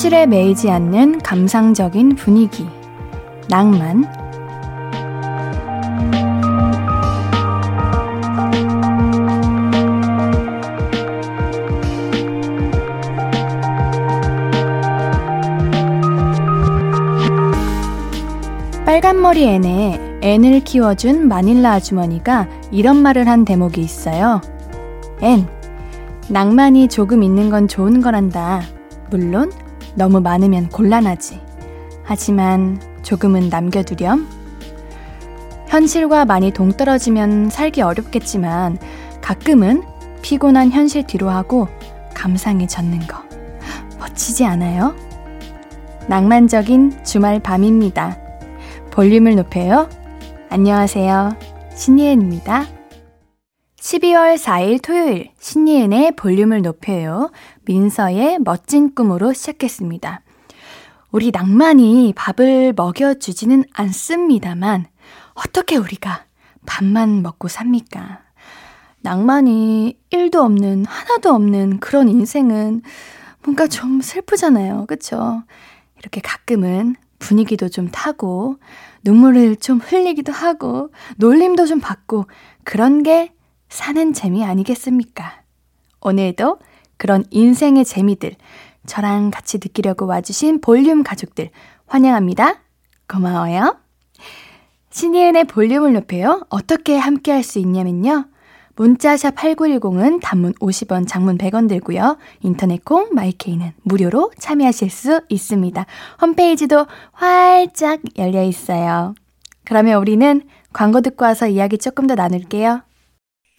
현실에 매이지 않는 감상적인 분위기, 낭만. 빨간머리 앤에 앤을 키워준 마닐라 아주머니가 이런 말을 한 대목이 있어요. 앤, 낭만이 조금 있는 건 좋은 거란다. 물론 너무 많으면 곤란하지. 하지만 조금은 남겨두렴. 현실과 많이 동떨어지면 살기 어렵겠지만 가끔은 피곤한 현실 뒤로 하고 감상에 젖는 거. 멋지지 않아요? 낭만적인 주말 밤입니다. 볼륨을 높여요. 안녕하세요. 신예은입니다. 12월 4일 토요일 신예은의 볼륨을 높여요. 민서의 멋진 꿈으로 시작했습니다. 우리 낭만이 밥을 먹여주지는 않습니다만 어떻게 우리가 밥만 먹고 삽니까? 낭만이 1도 없는, 하나도 없는 그런 인생은 뭔가 좀 슬프잖아요. 그렇죠? 이렇게 가끔은 분위기도 좀 타고 눈물을 좀 흘리기도 하고 놀림도 좀 받고 그런 게 사는 재미 아니겠습니까? 오늘도 그런 인생의 재미들 저랑 같이 느끼려고 와주신 볼륨 가족들 환영합니다. 고마워요. 신예은의 볼륨을 높여요. 어떻게 함께 할 수 있냐면요. 문자샵 8910은 단문 50원, 장문 100원 들고요. 인터넷 콩, 마이케이는 무료로 참여하실 수 있습니다. 홈페이지도 활짝 열려 있어요. 그러면 우리는 광고 듣고 와서 이야기 조금 더 나눌게요.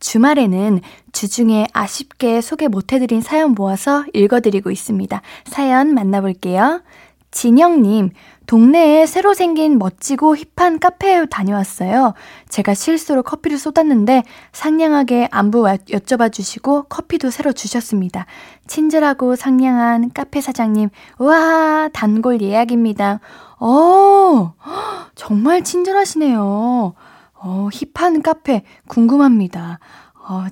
주말에는 주중에 아쉽게 소개 못해드린 사연 모아서 읽어드리고 있습니다. 사연 만나볼게요. 진영님, 동네에 새로 생긴 멋지고 힙한 카페에 다녀왔어요. 제가 실수로 커피를 쏟았는데 상냥하게 안부 여쭤봐 주시고 커피도 새로 주셨습니다. 친절하고 상냥한 카페 사장님, 우와, 단골 예약입니다. 오, 정말 친절하시네요. 힙한 카페 궁금합니다.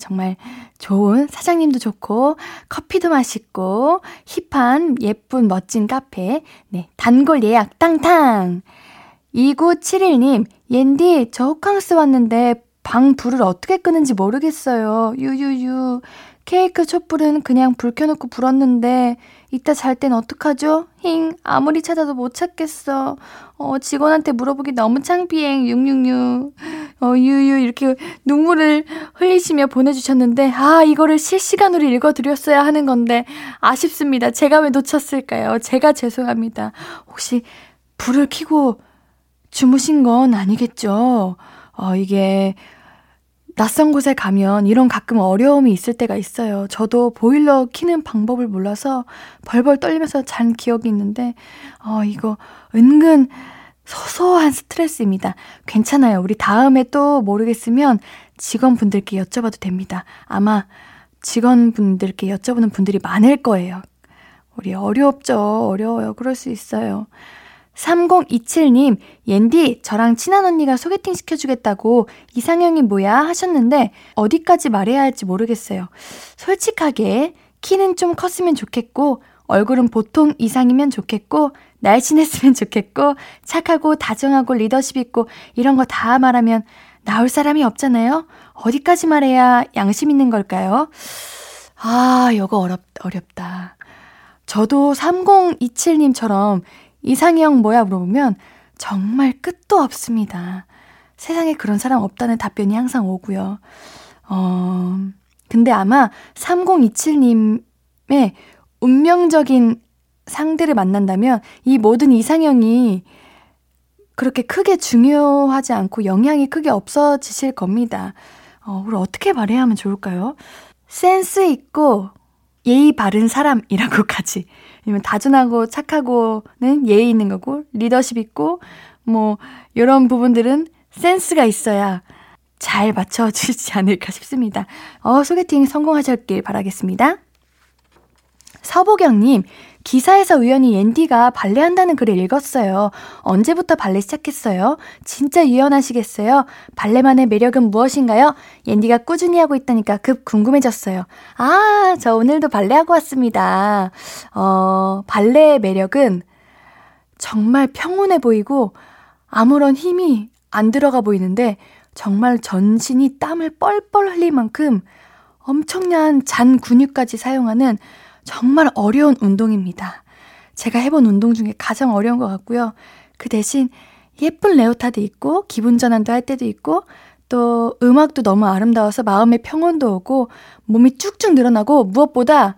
정말 좋은 사장님도 좋고 커피도 맛있고 힙한 예쁜 멋진 카페. 네, 단골 예약 탕탕. 2971님, 옌디 저 호캉스 왔는데 방 불을 어떻게 끄는지 모르겠어요. 유유유. 케이크 촛불은 그냥 불 켜놓고 불었는데 이따 잘 땐 어떡하죠? 힝, 아무리 찾아도 못 찾겠어. 직원한테 물어보기 너무 창피행. 666. 유유, 이렇게 눈물을 흘리시며 보내주셨는데 아, 이거를 실시간으로 읽어드렸어야 하는 건데 아쉽습니다. 제가 왜 놓쳤을까요? 제가 죄송합니다. 혹시 불을 켜고 주무신 건 아니겠죠? 이게 낯선 곳에 가면 이런 가끔 어려움이 있을 때가 있어요. 저도 보일러 켜는 방법을 몰라서 벌벌 떨리면서 잔 기억이 있는데 이거 은근 소소한 스트레스입니다. 괜찮아요. 우리 다음에 또 모르겠으면 직원분들께 여쭤봐도 됩니다. 아마 직원분들께 여쭤보는 분들이 많을 거예요. 우리 어렵죠. 어려워요. 그럴 수 있어요. 3027님, 옌디 저랑 친한 언니가 소개팅 시켜주겠다고 이상형이 뭐야 하셨는데 어디까지 말해야 할지 모르겠어요. 솔직하게 키는 좀 컸으면 좋겠고 얼굴은 보통 이상이면 좋겠고 날씬했으면 좋겠고 착하고 다정하고 리더십 있고 이런 거 다 말하면 나올 사람이 없잖아요. 어디까지 말해야 양심 있는 걸까요? 아, 이거 어렵다. 저도 3027님처럼 이상형 뭐야 물어보면 정말 끝도 없습니다. 세상에 그런 사람 없다는 답변이 항상 오고요. 근데 아마 3027님의 운명적인 상대를 만난다면 이 모든 이상형이 그렇게 크게 중요하지 않고 영향이 크게 없어지실 겁니다. 우리 어떻게 말해야 하면 좋을까요? 센스 있고 예의 바른 사람이라고까지. 아니면 다준하고 착하고는 예의 있는 거고 리더십 있고 뭐 이런 부분들은 센스가 있어야 잘 맞춰주지 않을까 싶습니다. 소개팅 성공하셨길 바라겠습니다. 서보경님, 기사에서 우연히 옌디가 발레한다는 글을 읽었어요. 언제부터 발레 시작했어요? 진짜 유연하시겠어요? 발레만의 매력은 무엇인가요? 옌디가 꾸준히 하고 있다니까 급 궁금해졌어요. 아, 저 오늘도 발레하고 왔습니다. 발레의 매력은 정말 평온해 보이고 아무런 힘이 안 들어가 보이는데 정말 전신이 땀을 뻘뻘 흘릴 만큼 엄청난 잔 근육까지 사용하는 정말 어려운 운동입니다. 제가 해본 운동 중에 가장 어려운 것 같고요. 그 대신 예쁜 레오타도 있고 기분 전환도 할 때도 있고 또 음악도 너무 아름다워서 마음의 평온도 오고 몸이 쭉쭉 늘어나고 무엇보다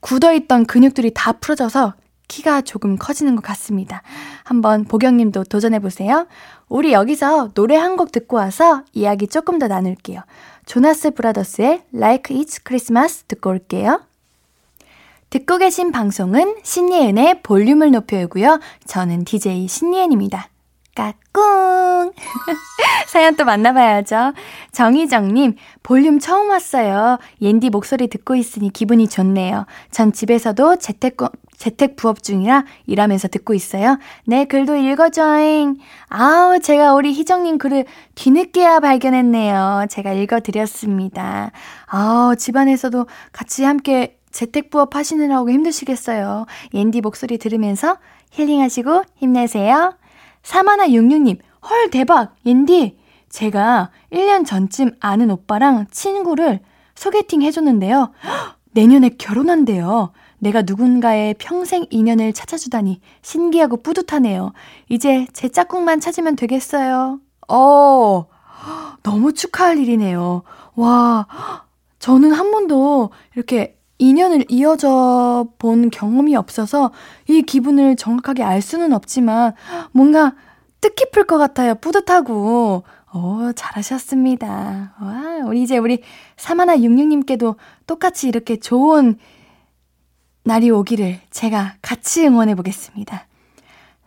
굳어있던 근육들이 다 풀어져서 키가 조금 커지는 것 같습니다. 한번 보경님도 도전해보세요. 우리 여기서 노래 한 곡 듣고 와서 이야기 조금 더 나눌게요. 조나스 브라더스의 Like It's Christmas 듣고 올게요. 듣고 계신 방송은 신예은의 볼륨을 높여요고요. 저는 DJ 신예은입니다. 까꿍! 사연 또 만나봐야죠. 정희정님, 볼륨 처음 왔어요. 옌디 목소리 듣고 있으니 기분이 좋네요. 전 집에서도 재택 부업 중이라 일하면서 듣고 있어요. 내 글도 읽어줘잉. 아우, 제가 우리 희정님 글을 뒤늦게야 발견했네요. 제가 읽어드렸습니다. 아우, 집안에서도 같이 함께 재택 부업 하시느라고 힘드시겠어요. 옌디 목소리 들으면서 힐링하시고 힘내세요. 3166님, 헐 대박 옌디, 제가 1년 전쯤 아는 오빠랑 친구를 소개팅 해줬는데요. 헉, 내년에 결혼한대요. 내가 누군가의 평생 인연을 찾아주다니 신기하고 뿌듯하네요. 이제 제 짝꿍만 찾으면 되겠어요. 너무 축하할 일이네요. 와, 저는 한 번도 이렇게 인연을 이어져 본 경험이 없어서 이 기분을 정확하게 알 수는 없지만 뭔가 뜻깊을 것 같아요. 뿌듯하고. 잘하셨습니다. 와, 우리 이제 우리 3166님께도 똑같이 이렇게 좋은 날이 오기를 제가 같이 응원해 보겠습니다.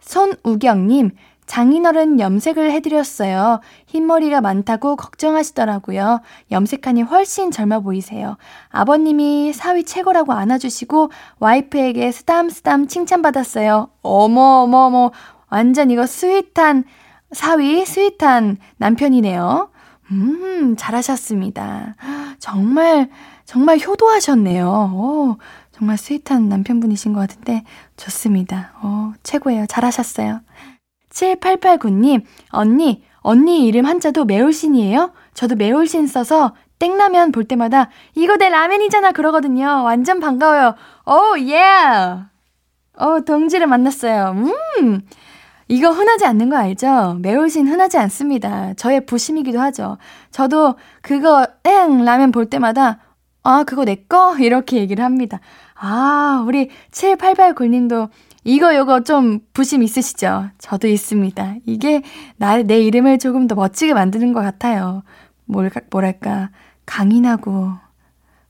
손우경님, 장인어른 염색을 해드렸어요. 흰머리가 많다고 걱정하시더라고요. 염색하니 훨씬 젊어 보이세요. 아버님이 사위 최고라고 안아주시고 와이프에게 쓰담쓰담 칭찬받았어요. 어머어머어머, 완전 이거 스윗한 사위, 스윗한 남편이네요. 잘하셨습니다. 정말 효도하셨네요. 정말 스윗한 남편분이신 것 같은데 좋습니다. 최고예요. 잘하셨어요. 7889님, 언니 이름 한자도 매울신이에요? 저도 매울신 써서 땡라면 볼 때마다 이거 내 라면이잖아 그러거든요. 완전 반가워요. 동지를 만났어요. 이거 흔하지 않는 거 알죠? 매울신 흔하지 않습니다. 저의 부심이기도 하죠. 저도 그거 땡 라면 볼 때마다 아, 그거 내 거? 이렇게 얘기를 합니다. 아, 우리 7889님도 이거 좀 부심 있으시죠? 저도 있습니다. 이게 내 이름을 조금 더 멋지게 만드는 것 같아요. 뭐랄까, 강인하고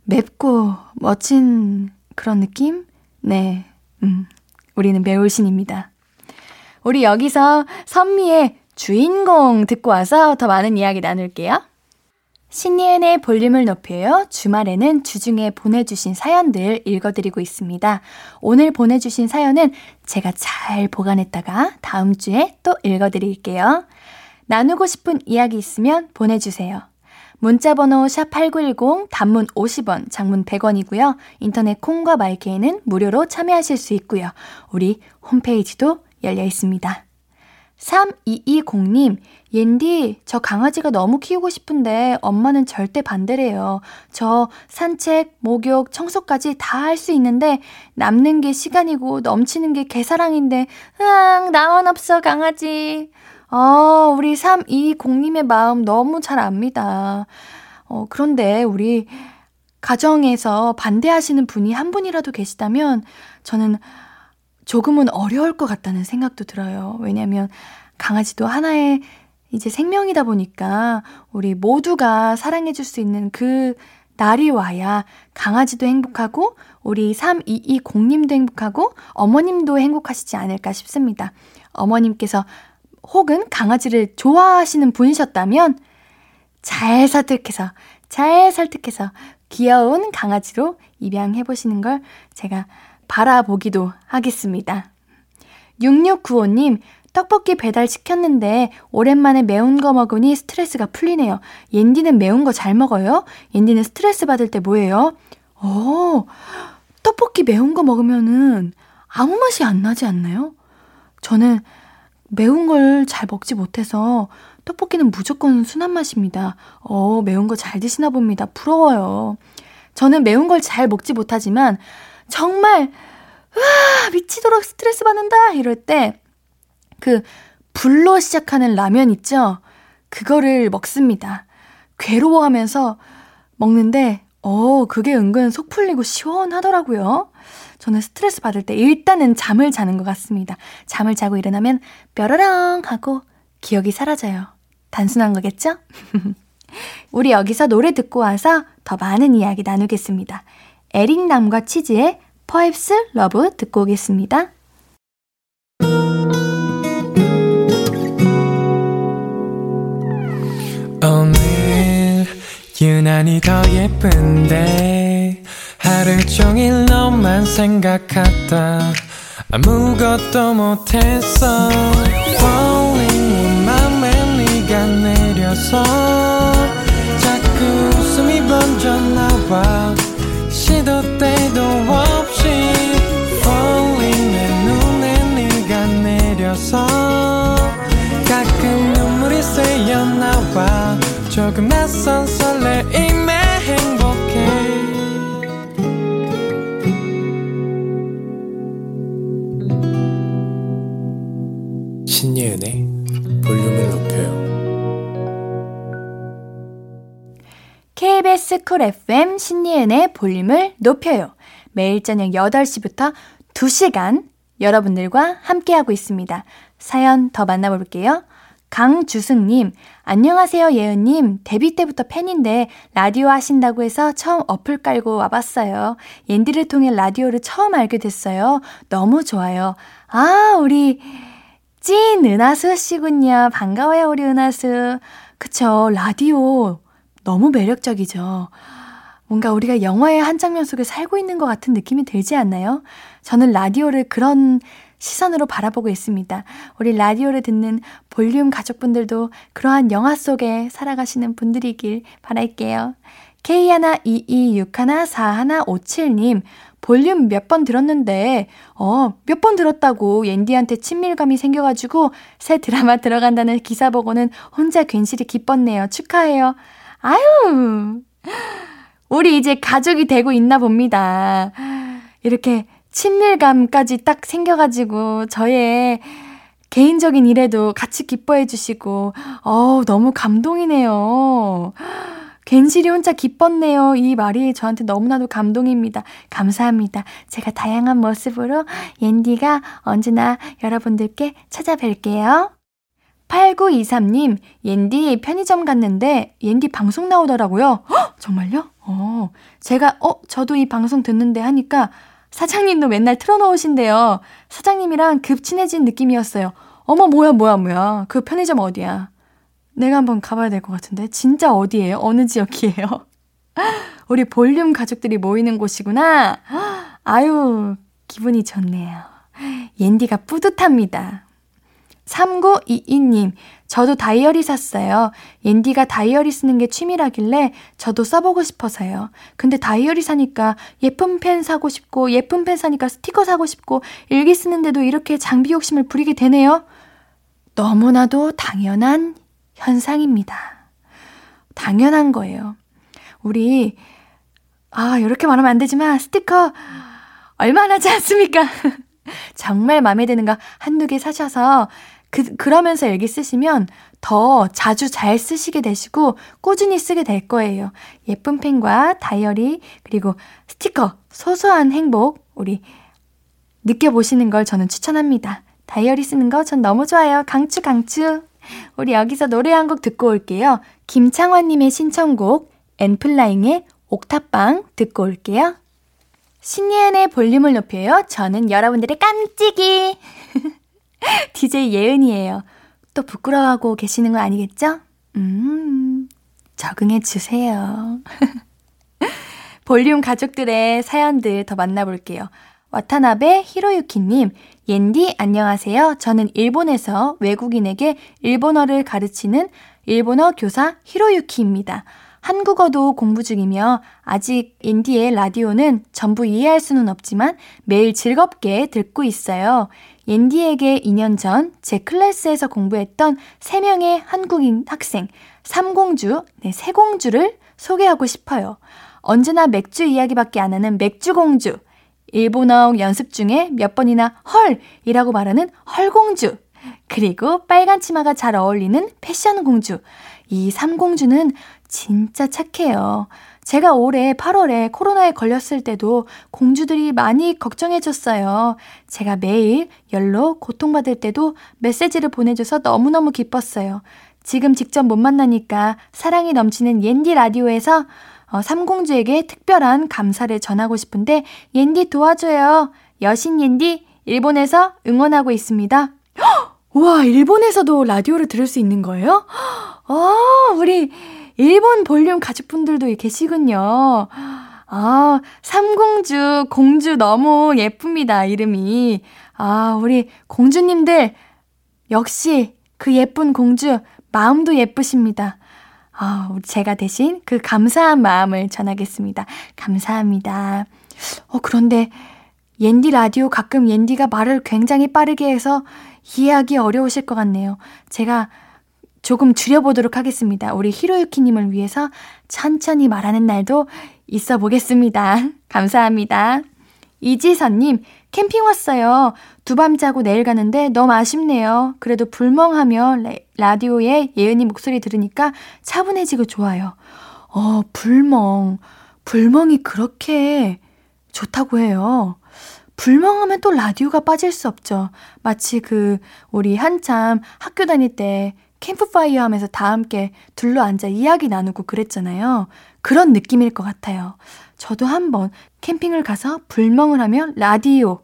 맵고 멋진 그런 느낌? 네, 우리는 매울신입니다. 우리 여기서 선미의 주인공 듣고 와서 더 많은 이야기 나눌게요. 신예은의 볼륨을 높여요. 주말에는 주중에 보내주신 사연들 읽어드리고 있습니다. 오늘 보내주신 사연은 제가 잘 보관했다가 다음 주에 또 읽어드릴게요. 나누고 싶은 이야기 있으면 보내주세요. 문자번호 샵8910, 단문 50원, 장문 100원이고요. 인터넷 콩과 마이케이는 무료로 참여하실 수 있고요. 우리 홈페이지도 열려 있습니다. 3220님, 옌디, 저 강아지가 너무 키우고 싶은데 엄마는 절대 반대래요. 저 산책, 목욕, 청소까지 다 할 수 있는데 남는 게 시간이고 넘치는 게 개사랑인데 으앙, 나만 없어 강아지. 우리 3220님의 마음 너무 잘 압니다. 그런데 우리 가정에서 반대하시는 분이 한 분이라도 계시다면 저는 조금은 어려울 것 같다는 생각도 들어요. 왜냐하면 강아지도 하나의 이제 생명이다 보니까 우리 모두가 사랑해줄 수 있는 그 날이 와야 강아지도 행복하고 우리 3220님도 행복하고 어머님도 행복하시지 않을까 싶습니다. 어머님께서 혹은 강아지를 좋아하시는 분이셨다면 잘 설득해서 귀여운 강아지로 입양해보시는 걸 제가 바라보기도 하겠습니다. 6695님, 떡볶이 배달시켰는데 오랜만에 매운 거 먹으니 스트레스가 풀리네요. 옌디는 매운 거 잘 먹어요? 옌디는 스트레스 받을 때 뭐예요? 떡볶이 매운 거 먹으면은 아무 맛이 안 나지 않나요? 저는 매운 걸 잘 먹지 못해서 떡볶이는 무조건 순한 맛입니다. 매운 거 잘 드시나 봅니다. 부러워요. 저는 매운 걸 잘 먹지 못하지만 정말 와 미치도록 스트레스 받는다 이럴 때 그 불로 시작하는 라면 있죠? 그거를 먹습니다. 괴로워하면서 먹는데 그게 은근 속 풀리고 시원하더라고요. 저는 스트레스 받을 때 일단은 잠을 자는 것 같습니다. 잠을 자고 일어나면 뾰로롱 하고 기억이 사라져요. 단순한 거겠죠? 우리 여기서 노래 듣고 와서 더 많은 이야기 나누겠습니다. 에릭남과 치즈의 퍼입스 러브 듣고 오겠습니다. 오늘 유난히 더 예쁜데 하루 종일 너만 생각하다 아무것도 못했어 Falling 맘에 네가 내려서 자꾸 웃음이 번져나와 시도 때도 없이 Falling 내 눈에 네가 내려서 가끔 눈물이 새어나와 조금 낯선 설레임에 행복해 신예은의 볼륨을 높여요. KBS Cool FM 신예은의 볼륨을 높여요. 매일 저녁 8시부터 2시간 여러분들과 함께하고 있습니다. 사연 더 만나볼게요. 강주승님, 안녕하세요 예은님. 데뷔 때부터 팬인데 라디오 하신다고 해서 처음 어플 깔고 와봤어요. 옌디를 통해 라디오를 처음 알게 됐어요. 너무 좋아요. 우리 찐 은하수 씨군요. 반가워요 우리 은하수. 그쵸, 라디오 너무 매력적이죠. 뭔가 우리가 영화의 한 장면 속에 살고 있는 것 같은 느낌이 들지 않나요? 저는 라디오를 그런 시선으로 바라보고 있습니다. 우리 라디오를 듣는 볼륨 가족분들도 그러한 영화 속에 살아가시는 분들이길 바랄게요. K122614157님, 볼륨 몇 번 들었는데 몇 번 들었다고 옌디한테 친밀감이 생겨가지고 새 드라마 들어간다는 기사 보고는 혼자 괜시리 기뻤네요. 축하해요. 아유, 우리 이제 가족이 되고 있나 봅니다. 이렇게 친밀감까지 딱 생겨가지고 저의 개인적인 일에도 같이 기뻐해 주시고 너무 감동이네요. 괜시리 혼자 기뻤네요. 이 말이 저한테 너무나도 감동입니다. 감사합니다. 제가 다양한 모습으로 옌디가 언제나 여러분들께 찾아뵐게요. 8923님, 옌디 편의점 갔는데 옌디 방송 나오더라고요. 허, 정말요? 제가 저도 이 방송 듣는데 하니까 사장님도 맨날 틀어놓으신대요. 사장님이랑 급 친해진 느낌이었어요. 어머, 뭐야. 그 편의점 어디야? 내가 한번 가봐야 될 것 같은데 진짜 어디예요? 어느 지역이에요? 우리 볼륨 가족들이 모이는 곳이구나. 아유, 기분이 좋네요. 옌디가 뿌듯합니다. 3922님, 저도 다이어리 샀어요. 옌디가 다이어리 쓰는 게 취미라길래 저도 써보고 싶어서요. 근데 다이어리 사니까 예쁜 펜 사고 싶고, 예쁜 펜 사니까 스티커 사고 싶고, 일기 쓰는데도 이렇게 장비 욕심을 부리게 되네요. 너무나도 당연한 현상입니다. 당연한 거예요. 우리 이렇게 말하면 안 되지만 스티커 얼마나 하지 않습니까? 정말 마음에 드는 거 한두 개 사셔서 그러면서 일기 쓰시면 더 자주 잘 쓰시게 되시고 꾸준히 쓰게 될 거예요. 예쁜 펜과 다이어리 그리고 스티커, 소소한 행복 우리 느껴보시는 걸 저는 추천합니다. 다이어리 쓰는 거 전 너무 좋아요. 강추. 우리 여기서 노래 한 곡 듣고 올게요. 김창환님의 신청곡 엔플라잉의 옥탑방 듣고 올게요. 신예은의 볼륨을 높여요. 저는 여러분들의 깜찍이 DJ 예은이에요. 아직도 부끄러워하고 계시는 거 아니겠죠? 적응해 주세요. 볼륨 가족들의 사연들 더 만나볼게요. 와타나베 히로유키님, 옌디 안녕하세요. 저는 일본에서 외국인에게 일본어를 가르치는 일본어 교사 히로유키입니다. 한국어도 공부 중이며 아직 옌디의 라디오는 전부 이해할 수는 없지만 매일 즐겁게 듣고 있어요. 옌디에게 2년 전 제 클래스에서 공부했던 3명의 한국인 학생, 세공주를 소개하고 싶어요. 언제나 맥주 이야기밖에 안 하는 맥주공주, 일본어 연습 중에 몇 번이나 헐이라고 말하는 헐공주, 그리고 빨간 치마가 잘 어울리는 패션공주. 이 3공주는 진짜 착해요. 제가 올해 8월에 코로나에 걸렸을 때도 공주들이 많이 걱정해줬어요. 제가 매일 연로 고통받을 때도 메시지를 보내줘서 너무너무 기뻤어요. 지금 직접 못 만나니까 사랑이 넘치는 옌디 라디오에서 삼공주에게 특별한 감사를 전하고 싶은데 옌디 도와줘요. 여신 옌디 일본에서 응원하고 있습니다. 우와, 일본에서도 라디오를 들을 수 있는 거예요? 우리 일본 볼륨 가족분들도 계시군요. 삼공주 공주 너무 예쁩니다, 이름이. 우리 공주님들 역시 그 예쁜 공주 마음도 예쁘십니다. 제가 대신 그 감사한 마음을 전하겠습니다. 감사합니다. 그런데 옌디 라디오 가끔 옌디가 말을 굉장히 빠르게 해서 이해하기 어려우실 것 같네요. 제가 조금 줄여보도록 하겠습니다. 우리 히로유키님을 위해서 천천히 말하는 날도 있어 보겠습니다. 감사합니다. 이지선님, 캠핑 왔어요. 두 밤 자고 내일 가는데 너무 아쉽네요. 그래도 불멍하며 라디오에 예은이 목소리 들으니까 차분해지고 좋아요. 불멍이 그렇게 좋다고 해요. 불멍하면 또 라디오가 빠질 수 없죠. 마치 우리 한참 학교 다닐 때 캠프파이어 하면서 다 함께 둘러앉아 이야기 나누고 그랬잖아요. 그런 느낌일 것 같아요. 저도 한번 캠핑을 가서 불멍을 하면 라디오,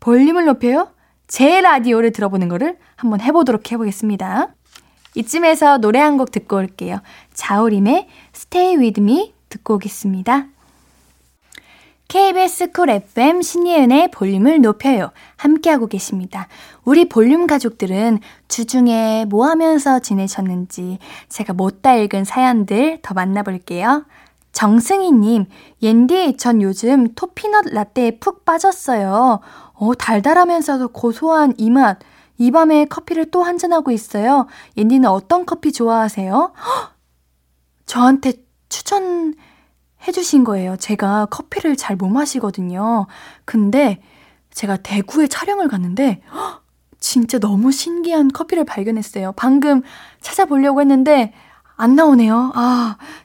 볼륨을 높여요? 제 라디오를 들어보는 거를 한번 해보겠습니다. 이쯤에서 노래 한 곡 듣고 올게요. 자우림의 Stay With Me 듣고 오겠습니다. KBS Cool FM 신예은의 볼륨을 높여요. 함께하고 계십니다. 우리 볼륨 가족들은 주중에 뭐 하면서 지내셨는지 제가 못 다 읽은 사연들 더 만나볼게요. 정승희님, 옌디 전 요즘 토피넛 라떼에 푹 빠졌어요. 달달하면서도 고소한 이 맛. 이 밤에 커피를 또 한잔하고 있어요. 옌디는 어떤 커피 좋아하세요? 저한테 추천해주신 거예요. 제가 커피를 잘 못 마시거든요. 근데 제가 대구에 촬영을 갔는데 진짜 너무 신기한 커피를 발견했어요. 방금 찾아보려고 했는데 안 나오네요.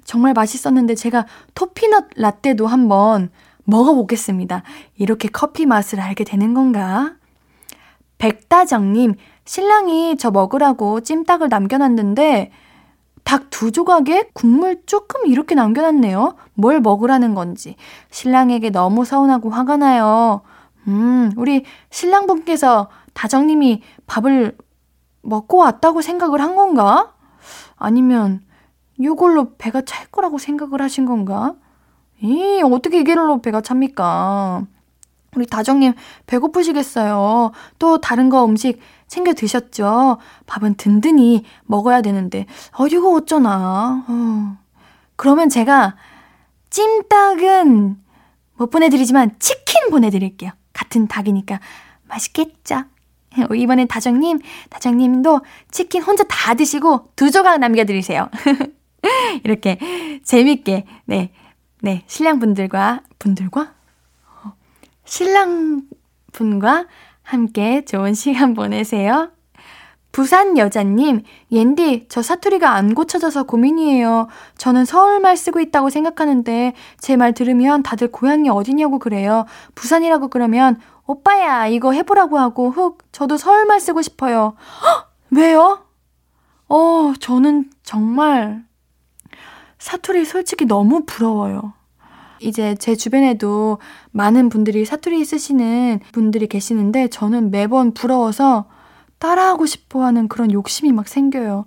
정말 맛있었는데 제가 토피넛 라떼도 한번 먹어보겠습니다. 이렇게 커피 맛을 알게 되는 건가? 백다정님, 신랑이 저 먹으라고 찜닭을 남겨놨는데 닭 2조각에 국물 조금 이렇게 남겨놨네요. 뭘 먹으라는 건지. 신랑에게 너무 서운하고 화가 나요. 우리 신랑분께서 다정님이 밥을 먹고 왔다고 생각을 한 건가? 아니면 이걸로 배가 찰 거라고 생각을 하신 건가? 어떻게 이걸로 배가 찹니까? 우리 다정님 배고프시겠어요. 또 다른 거 음식 챙겨 드셨죠? 밥은 든든히 먹어야 되는데 이거 어쩌나. 그러면 제가 찜닭은 못 보내드리지만 치킨 보내드릴게요. 같은 닭이니까 맛있겠죠? 이번엔 다정님도 치킨 혼자 다 드시고 2조각 남겨드리세요. 이렇게 재밌게, 네, 신랑분과 함께 좋은 시간 보내세요. 부산 여자님, 옌디, 저 사투리가 안 고쳐져서 고민이에요. 저는 서울말 쓰고 있다고 생각하는데 제 말 들으면 다들 고향이 어디냐고 그래요. 부산이라고 그러면 오빠야 이거 해보라고 하고 저도 서울말 쓰고 싶어요. 왜요? 저는 정말 사투리 솔직히 너무 부러워요. 이제 제 주변에도 많은 분들이 사투리 쓰시는 분들이 계시는데 저는 매번 부러워서 따라하고 싶어하는 그런 욕심이 막 생겨요.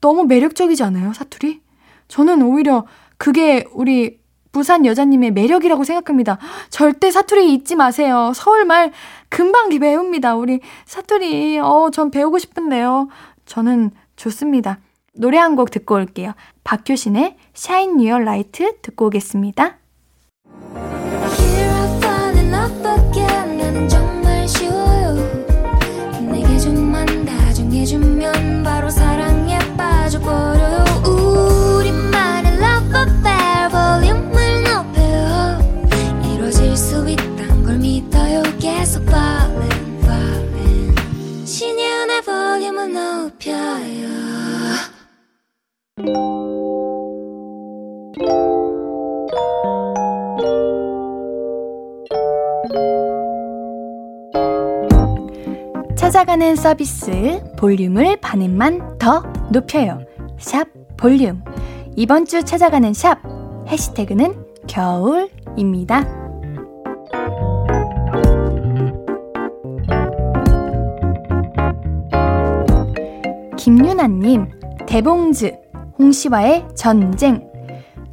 너무 매력적이지 않아요, 사투리? 저는 오히려 그게 우리 부산 여자님의 매력이라고 생각합니다. 절대 사투리 잊지 마세요. 서울말 금방 배웁니다. 우리 사투리 전 배우고 싶은데요. 저는 좋습니다. 노래 한 곡 듣고 올게요. 박효신의 Shine Your Light 듣고 오겠습니다. 해주면 바로 사랑에 빠져 버려. 우리만의 love affair 볼륨을 높여요. 이뤄질 수 있단 걸 믿어요. 계속 falling falling 신예은의 볼륨을 높여요. 찾아가는 서비스 볼륨을 반음만 더 높여요. 샵 볼륨. 이번 주 찾아가는 샵 해시태그는 겨울입니다. 김윤아님, 대봉즈 홍시와의 전쟁.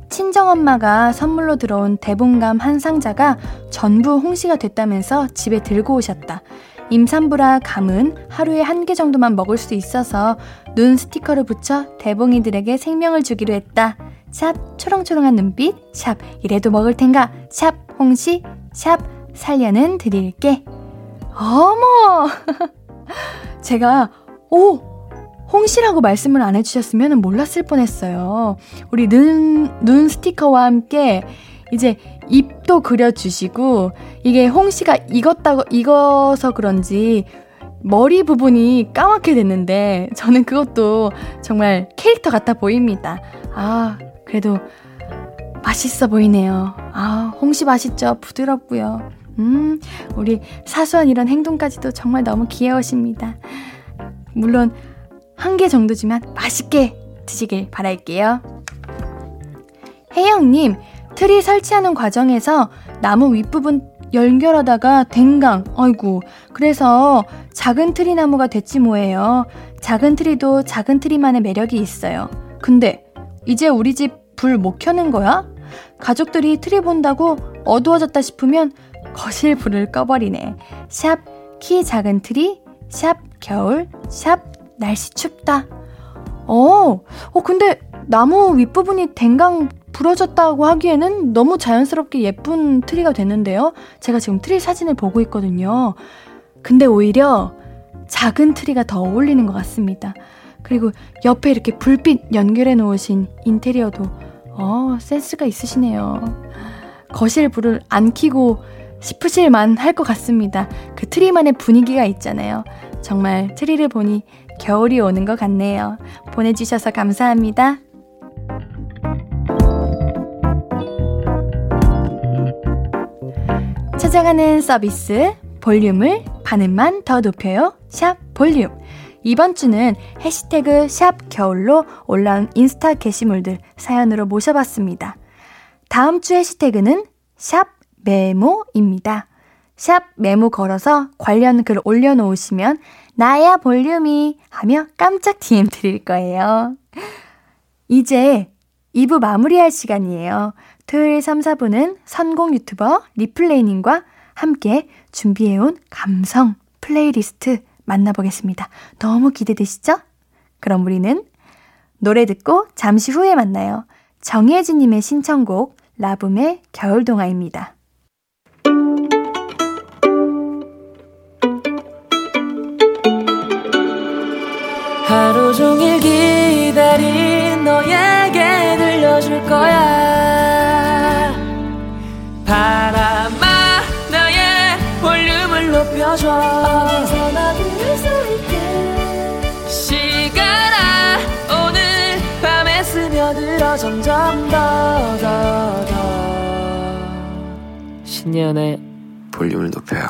친정엄마가 선물로 들어온 대봉감 한 상자가 전부 홍시가 됐다면서 집에 들고 오셨다. 임산부라 감은 하루에 1개 정도만 먹을 수 있어서 눈 스티커를 붙여 대봉이들에게 생명을 주기로 했다. 샵 초롱초롱한 눈빛, 샵 이래도 먹을 텐가, 샵 홍시, 샵 살려는 드릴게. 어머! 제가 홍시라고 말씀을 안 해주셨으면 몰랐을 뻔했어요. 우리 눈 스티커와 함께 이제 입도 그려주시고, 이게 홍시가 익어서 그런지 머리 부분이 까맣게 됐는데 저는 그것도 정말 캐릭터 같아 보입니다. 아, 그래도 맛있어 보이네요. 아, 홍시 맛있죠? 부드럽고요. 우리 사소한 이런 행동까지도 정말 너무 귀여우십니다. 물론 1개 정도지만 맛있게 드시길 바랄게요. 혜영님, 트리 설치하는 과정에서 나무 윗부분 연결하다가 댕강, 아이고, 그래서 작은 트리 나무가 됐지 뭐예요. 작은 트리도 작은 트리만의 매력이 있어요. 근데 이제 우리 집 불 못 켜는 거야? 가족들이 트리 본다고 어두워졌다 싶으면 거실 불을 꺼버리네. 샵 키 작은 트리, 샵 겨울, 샵 날씨 춥다. 근데 나무 윗부분이 댕강 부러졌다고 하기에는 너무 자연스럽게 예쁜 트리가 됐는데요. 제가 지금 트리 사진을 보고 있거든요. 근데 오히려 작은 트리가 더 어울리는 것 같습니다. 그리고 옆에 이렇게 불빛 연결해 놓으신 인테리어도 센스가 있으시네요. 거실 불을 안 켜고 싶으실만 할 것 같습니다. 그 트리만의 분위기가 있잖아요. 정말 트리를 보니 겨울이 오는 것 같네요. 보내주셔서 감사합니다. 찾아가는 서비스 볼륨을 반음만 더 높여요. 샵 볼륨. 이번 주는 해시태그 샵 겨울로 올라온 인스타 게시물들 사연으로 모셔봤습니다. 다음 주 해시태그는 샵 메모입니다. 샵 메모 걸어서 관련 글 올려놓으시면 나야 볼륨이 하며 깜짝 DM 드릴 거예요. 이제 2부 마무리할 시간이에요. 토요일 3, 4부는 선곡 유튜버 리플레이님과 함께 준비해온 감성 플레이리스트 만나보겠습니다. 너무 기대되시죠? 그럼 우리는 노래 듣고 잠시 후에 만나요. 정혜진님의 신청곡 라붐의 겨울동화입니다. 하루 종일 기다린 너에게 들려줄 거야. 바람아 나의 볼륨을 높여줘. 어디서나 들을 수 있게. 시간아 오늘 밤에 스며들어 점점 더. 신예은의 볼륨을 높여요.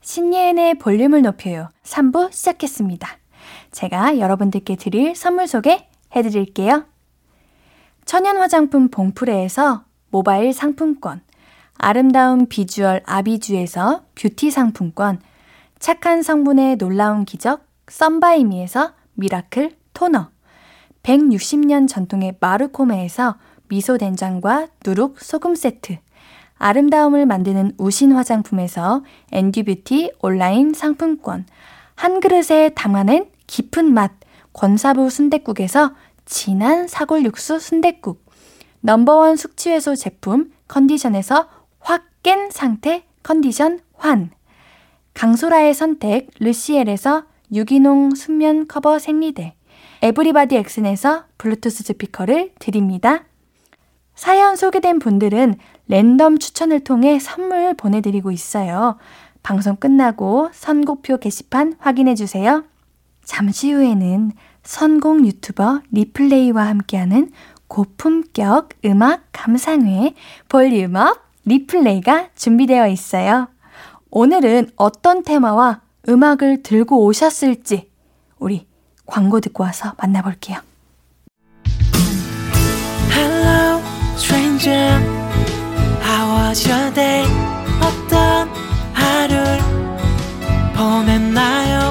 신예은의 볼륨을 높여요. 3부 시작했습니다. 제가 여러분들께 드릴 선물 소개해드릴게요. 천연화장품 봉프레에서 모바일 상품권, 아름다운 비주얼 아비주에서 뷰티 상품권, 착한 성분의 놀라운 기적 썬바이미에서 미라클 토너, 160년 전통의 마르코메에서 미소된장과 누룩 소금 세트, 아름다움을 만드는 우신 화장품에서 엔듀뷰티 온라인 상품권, 한 그릇에 담아낸 깊은 맛 권사부 순댓국에서 진한 사골 육수 순댓국, 넘버원 숙취해소 제품 컨디션에서 확 깬 상태 컨디션 환, 강소라의 선택 르시엘에서 유기농 순면 커버 생리대, 에브리바디 엑슨에서 블루투스 스피커를 드립니다. 사연 소개된 분들은 랜덤 추천을 통해 선물 보내드리고 있어요. 방송 끝나고 선곡표 게시판 확인해주세요. 잠시 후에는 선곡 유튜버 리플레이와 함께하는 고품격 음악 감상회 볼륨업 리플레이가 준비되어 있어요. 오늘은 어떤 테마와 음악을 들고 오셨을지 우리 광고 듣고 와서 만나볼게요. Hello, stranger. How was your day? 어떤 하루를 보냈나요?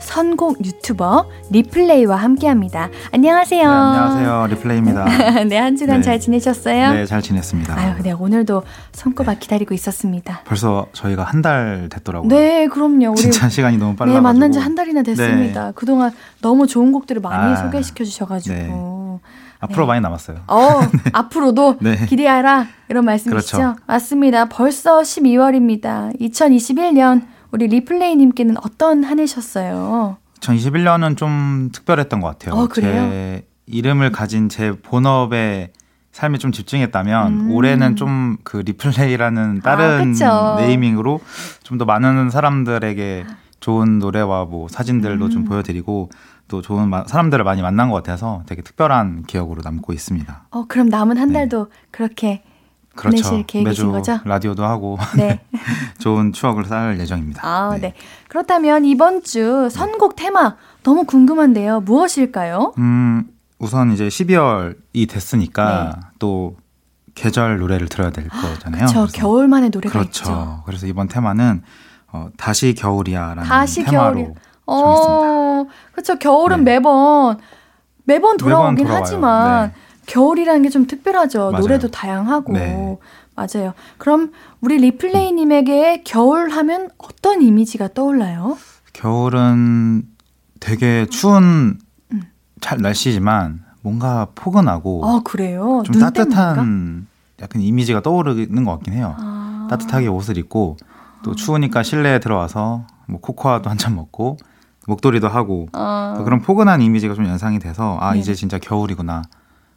선곡 유튜버 리플레이와 함께합니다. 안녕하세요. 네, 안녕하세요. 리플레이입니다. 네, 한 주간 네. 잘 지내셨어요? 네, 잘 지냈습니다. 아유, 네, 오늘도 손꼽아 네. 기다리고 있었습니다. 벌써 저희가 한 달 됐더라고요. 네, 그럼요. 우리 진짜 시간이 너무 빨라가지고. 네, 만난 지 한 달이나 됐습니다. 네. 그동안 너무 좋은 곡들을 많이 소개시켜 주셔가지고. 네. 앞으로 네. 많이 남았어요. 네. 앞으로도 네. 기대하라 이런 말씀이시죠? 그렇죠. 맞습니다. 벌써 12월입니다. 2021년. 우리 리플레이님께는 어떤 한 해셨어요? 2021년은 좀 특별했던 것 같아요. 그래요? 제 이름을 가진 제 본업에 삶에 좀 집중했다면 올해는 좀 그 리플레이라는 다른 네이밍으로 좀 더 많은 사람들에게 좋은 노래와 뭐 사진들도 좀 보여드리고 또 좋은 사람들을 많이 만난 것 같아서 되게 특별한 기억으로 남고 있습니다. 그럼 남은 한 달도 그렇게 그렇죠. 매주 거죠? 라디오도 하고 네. 좋은 추억을 쌓을 예정입니다. 네. 네. 그렇다면 이번 주 선곡 테마 너무 궁금한데요. 무엇일까요? 우선 이제 12월이 됐으니까 네. 또 계절 노래를 들어야 될 거잖아요. 그렇죠. 겨울만의 노래가 있죠. 그렇죠. 그래서 이번 테마는 다시 겨울이야라는 테마로 정했습니다. 그렇죠. 겨울은 네. 매번 돌아오긴 하지만 네. 겨울이라는 게 좀 특별하죠. 맞아요. 노래도 다양하고. 네. 맞아요. 그럼 우리 리플레이님에게 겨울 하면 어떤 이미지가 떠올라요? 겨울은 되게 추운 날씨지만 뭔가 포근하고 그래요? 좀 따뜻한 약간 이미지가 떠오르는 것 같긴 해요. 따뜻하게 옷을 입고 또 추우니까 실내에 들어와서 뭐 코코아도 한 잔 먹고 목도리도 하고 그런 포근한 이미지가 좀 연상이 돼서 네. 이제 진짜 겨울이구나.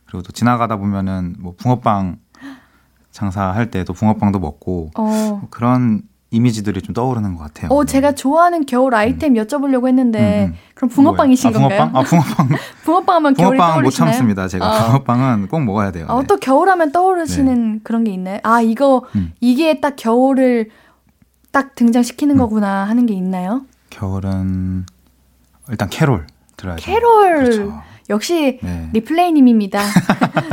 그리고 또 지나가다 보면은 뭐 붕어빵 장사할 때도 붕어빵도 먹고 그런 이미지들이 좀 떠오르는 것 같아요. 제가 좋아하는 겨울 아이템 여쭤보려고 했는데 그럼 붕어빵이신 건가요? 붕어빵. 붕어빵하면 겨울이 떠오르시나요? 붕어빵은 못 참습니다. 제가 붕어빵은 꼭 먹어야 돼요. 네. 또 겨울하면 떠오르시는 네. 그런 게 있나요? 이게 딱 겨울을 딱 등장시키는 거구나 하는 게 있나요? 겨울은 일단 캐롤 들어야죠. 캐롤. 그렇죠. 역시 네. 리플레이님입니다.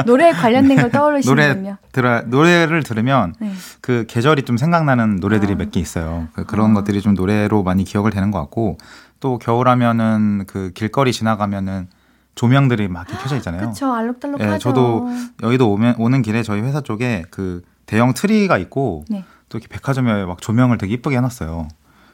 노래에 관련된 걸 떠올리시는군요. 노래를 들으면 네. 그 계절이 좀 생각나는 노래들이 몇 개 있어요. 그런 것들이 좀 노래로 많이 기억을 되는 것 같고 또 겨울하면은 그 길거리 지나가면은 조명들이 막 이렇게 켜져 있잖아요. 그렇죠. 알록달록하죠. 네, 저도 여의도 오는 길에 저희 회사 쪽에 그 대형 트리가 있고 네. 또 이렇게 백화점에 막 조명을 되게 이쁘게 해놨어요.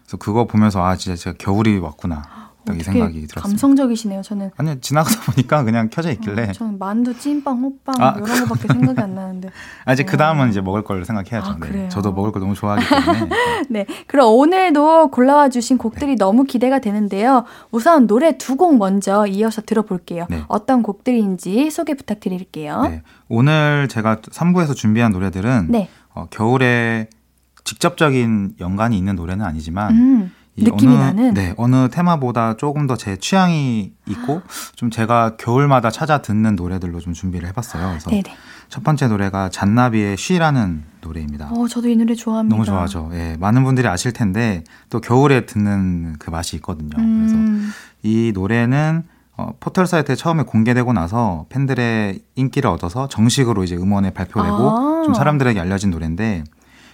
그래서 그거 보면서 아 진짜 제가 겨울이 왔구나 딱 이 생각이 들었어요. 감성적이시네요. 저는 아니 지나가다 보니까 그냥 켜져 있길래 저는 만두, 찐빵, 호빵 아, 이런 거밖에 생각이 안 나는데 아 이제 그 다음은 이제 먹을 걸 생각해야죠. 아, 네. 저도 먹을 걸 너무 좋아하기 때문에 네 그럼 오늘도 골라와 주신 곡들이 네. 너무 기대가 되는데요. 우선 노래 두 곡 먼저 이어서 들어볼게요. 네. 어떤 곡들인지 소개 부탁드릴게요. 네. 오늘 제가 3부에서 준비한 노래들은 네. 겨울에 직접적인 연관이 있는 노래는 아니지만 느낌이 나는 네, 어느 테마보다 조금 더 제 취향이 있고 좀 제가 겨울마다 찾아 듣는 노래들로 좀 준비를 해봤어요. 그래서 네네. 첫 번째 노래가 잔나비의 쉬라는 노래입니다. 저도 이 노래 좋아합니다. 너무 좋아하죠. 예, 많은 분들이 아실 텐데 또 겨울에 듣는 그 맛이 있거든요. 그래서 이 노래는 포털 사이트에 처음에 공개되고 나서 팬들의 인기를 얻어서 정식으로 이제 음원에 발표되고 좀 사람들에게 알려진 노래인데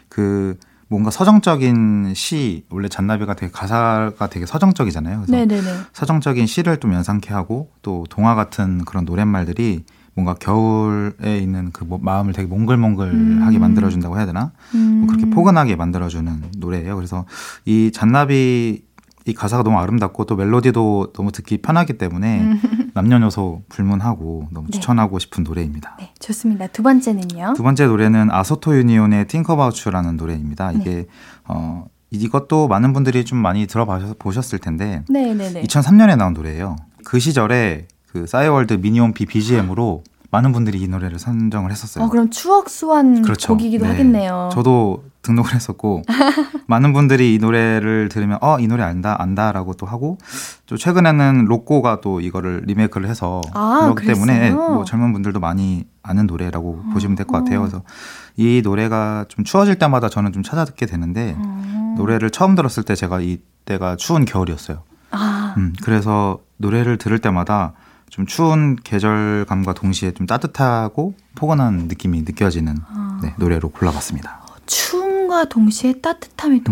그 뭔가 서정적인 시, 원래 잔나비가 되게 가사가 되게 서정적이잖아요. 그래서 네네네. 서정적인 시를 좀 연상케 하고 또 동화 같은 그런 노랫말들이 뭔가 겨울에 있는 그 마음을 되게 몽글몽글하게 만들어준다고 해야 되나? 뭐 그렇게 포근하게 만들어주는 노래예요. 그래서 이 잔나비 이 가사가 너무 아름답고 또 멜로디도 너무 듣기 편하기 때문에 남녀노소 불문하고 너무 추천하고 네. 싶은 노래입니다. 네, 좋습니다. 두 번째는요? 두 번째 노래는 아소토 유니온의 Think About You라는 노래입니다. 이게 네. 이것도 많은 분들이 좀 많이 들어보셨을 텐데 네, 네, 네. 2003년에 나온 노래예요. 그 시절에 그 싸이월드 미니홈피 BGM으로 많은 분들이 이 노래를 선정을 했었어요. 그럼 추억 소환 그렇죠. 곡이기도 네. 하겠네요. 저도 등록을 했었고 많은 분들이 이 노래를 들으면 이 노래 안다라고 또 하고 또 최근에는 로꼬가 또 이거를 리메이크를 해서 그렇기 그랬어요? 때문에 뭐 젊은 분들도 많이 아는 노래라고 보시면 될 것 같아요. 그래서 이 노래가 좀 추워질 때마다 저는 좀 찾아 듣게 되는데 노래를 처음 들었을 때 제가 이때가 추운 겨울이었어요. 그래서 노래를 들을 때마다 좀 추운 계절감과 동시에 좀 따뜻하고 포근한 느낌이 느껴지는 네, 노래로 골라봤습니다. 추움과 동시에 따뜻함이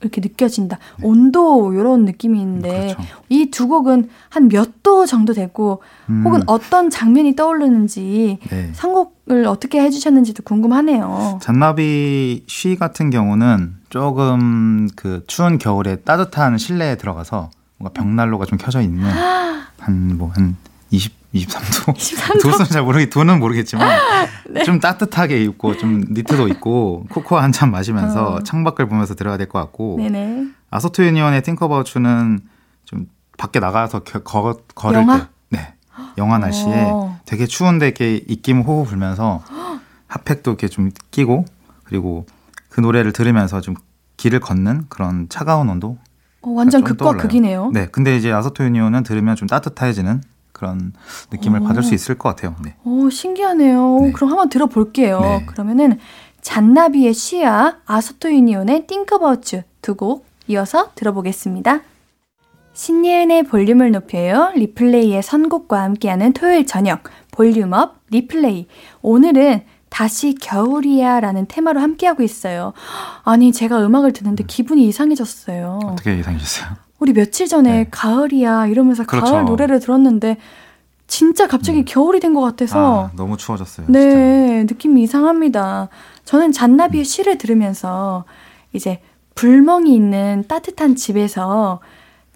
이렇게 느껴진다. 네. 온도 이런 느낌인데 그렇죠. 이 두 곡은 한 몇 도 정도 되고 혹은 어떤 장면이 떠오르는지 네. 선곡을 어떻게 해주셨는지도 궁금하네요. 잔나비 쉬 같은 경우는 조금 그 추운 겨울에 따뜻한 실내에 들어가서 뭔가 벽난로가 좀 켜져 있는 한 23도? 23도? 도수는 잘 모르겠, 도는 모르겠지만 네. 좀 따뜻하게 입고 좀 니트도 입고 코코아 한잔 마시면서 창밖을 보면서 들어야 될 것 같고 네네. 아소토 유니온의 Think About You는 좀 밖에 나가서 걸을 영하? 때 네. 영하 날씨에 되게 추운데 이렇게 입김 호호 불면서 핫팩도 이렇게 좀 끼고 그리고 그 노래를 들으면서 좀 길을 걷는 그런 차가운 온도 완전 극과 떠올라요. 극이네요. 네, 근데 이제 아소토 유니온은 들으면 좀 따뜻해지는 그런 느낌을 받을 수 있을 것 같아요. 네. 오, 신기하네요. 네. 그럼 한번 들어볼게요. 네. 그러면은 잔나비의 쉬야, 아소토 유니온의 Think About You 두 곡 이어서 들어보겠습니다. 신예은의 볼륨을 높여요. 리플레이의 선곡과 함께하는 토요일 저녁 볼륨업 리플레이. 오늘은 다시 겨울이야 라는 테마로 함께하고 있어요. 아니 제가 음악을 듣는데 기분이 이상해졌어요. 어떻게 이상해졌어요? 우리 며칠 전에 네. 가을이야 이러면서 그렇죠. 가을 노래를 들었는데 진짜 갑자기 겨울이 된 것 같아서 너무 추워졌어요. 네 진짜. 느낌이 이상합니다. 저는 잔나비의 시를 들으면서 이제 불멍이 있는 따뜻한 집에서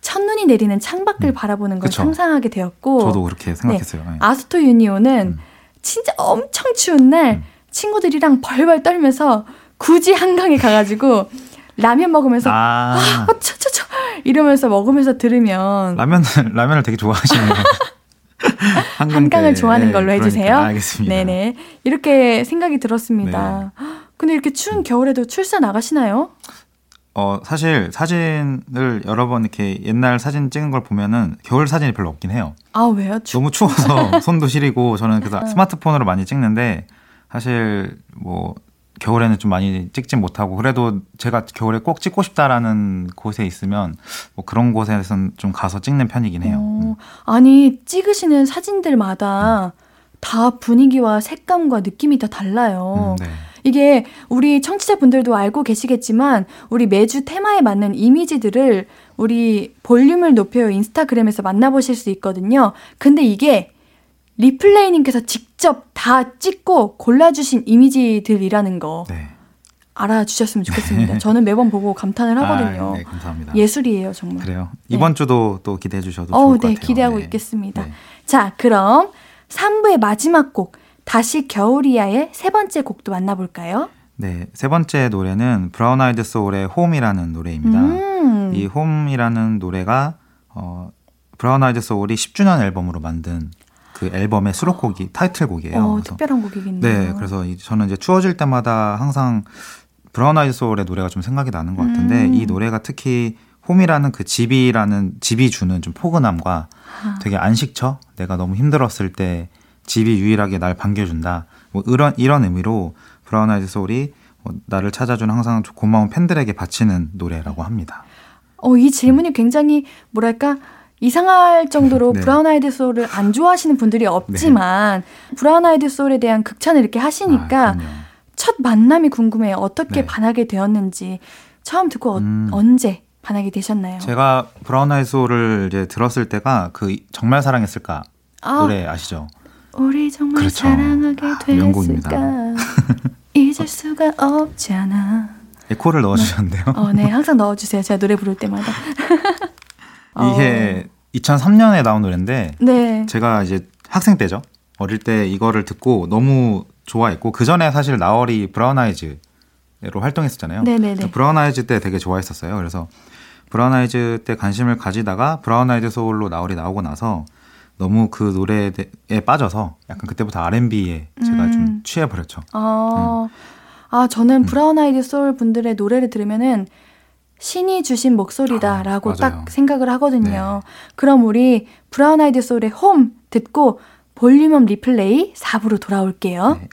첫눈이 내리는 창밖을 바라보는 걸 그쵸. 상상하게 되었고 저도 그렇게 생각했어요. 네. 아소토 유니온은 진짜 엄청 추운 날 친구들이랑 벌벌 떨면서 굳이 한강에 가가지고 라면 먹으면서 이러면서 먹으면서 들으면 라면을 되게 좋아하시네요. 한강을 좋아하는 걸로 해주세요. 그러니까, 알겠습니다. 네네 이렇게 생각이 들었습니다. 네. 근데 이렇게 추운 겨울에도 출사 나가시나요? 사실 사진을 여러 번 이렇게 옛날 사진 찍은 걸 보면은 겨울 사진이 별로 없긴 해요. 아 왜요? 너무 추워서 손도 시리고 저는 그래서 스마트폰으로 많이 찍는데 사실 뭐 겨울에는 좀 많이 찍지 못하고 그래도 제가 겨울에 꼭 찍고 싶다라는 곳에 있으면 뭐 그런 곳에서는 좀 가서 찍는 편이긴 해요. 아니 찍으시는 사진들마다 다 분위기와 색감과 느낌이 다 달라요. 네. 이게 우리 청취자분들도 알고 계시겠지만 우리 매주 테마에 맞는 이미지들을 우리 볼륨을 높여요 인스타그램에서 만나보실 수 있거든요. 근데 이게 리플레이님께서 직접 다 찍고 골라주신 이미지들이라는 거. 네. 알아주셨으면 좋겠습니다. 저는 매번 보고 감탄을 하거든요. 아, 네, 감사합니다. 예술이에요, 정말. 그래요. 이번 주도 또 기대해 주셔도 좋을 것 같아요. 기대하고 있겠습니다. 네. 자, 그럼 3부의 마지막 곡 다시 겨울이야의 세 번째 곡도 만나볼까요? 네, 세 번째 노래는 브라운 아이드 소울의 홈이라는 노래입니다. 이 홈이라는 노래가 브라운 아이드 소울이 10주년 앨범으로 만든 그 앨범의 수록곡이 타이틀곡이에요. 특별한 곡이겠네요. 네, 그래서 저는 이제 추워질 때마다 항상 브라운 아이드 소울의 노래가 좀 생각이 나는 것 같은데 이 노래가 특히 홈이라는 그 집이 주는 좀 포근함과 되게 안식처, 내가 너무 힘들었을 때 집이 유일하게 날 반겨준다, 뭐 이런 의미로 브라운 아이즈 소울이 나를 찾아준 항상 고마운 팬들에게 바치는 노래라고 합니다. 이 질문이 굉장히 뭐랄까 이상할 정도로 네. 브라운 아이드 소울을 안 좋아하시는 분들이 없지만 네. 브라운 아이드 소울에 대한 극찬을 이렇게 하시니까 첫 만남이 궁금해요. 어떻게 네. 반하게 되었는지, 처음 듣고 언제 반하게 되셨나요? 제가 브라운 아이드 소울을 이제 들었을 때가 그 정말 사랑했을까 노래 아시죠? 우리 정말 그렇죠. 사랑하게 됐을까 잊을 수가 없잖아. 에코를 넣어주셨네요. 네, 항상 넣어주세요. 제가 노래 부를 때마다. 이게 2003년에 나온 노래인데 네. 제가 이제 학생 때죠. 어릴 때 이거를 듣고 너무 좋아했고, 그 전에 사실 나얼이 브라운 아이즈로 활동했었잖아요. 네네네. 브라운 아이즈 때 되게 좋아했었어요. 그래서 브라운 아이즈 때 관심을 가지다가 브라운 아이즈 소울로 나얼이 나오고 나서 너무 그 노래에 빠져서 약간 그때부터 R&B에 제가 좀 취해버렸죠. 아, 저는 브라운 아이드 소울 분들의 노래를 들으면은 신이 주신 목소리다라고 딱 생각을 하거든요. 네. 그럼 우리 브라운 아이드 소울의 홈 듣고 볼륨업 리플레이 4부로 돌아올게요. 네.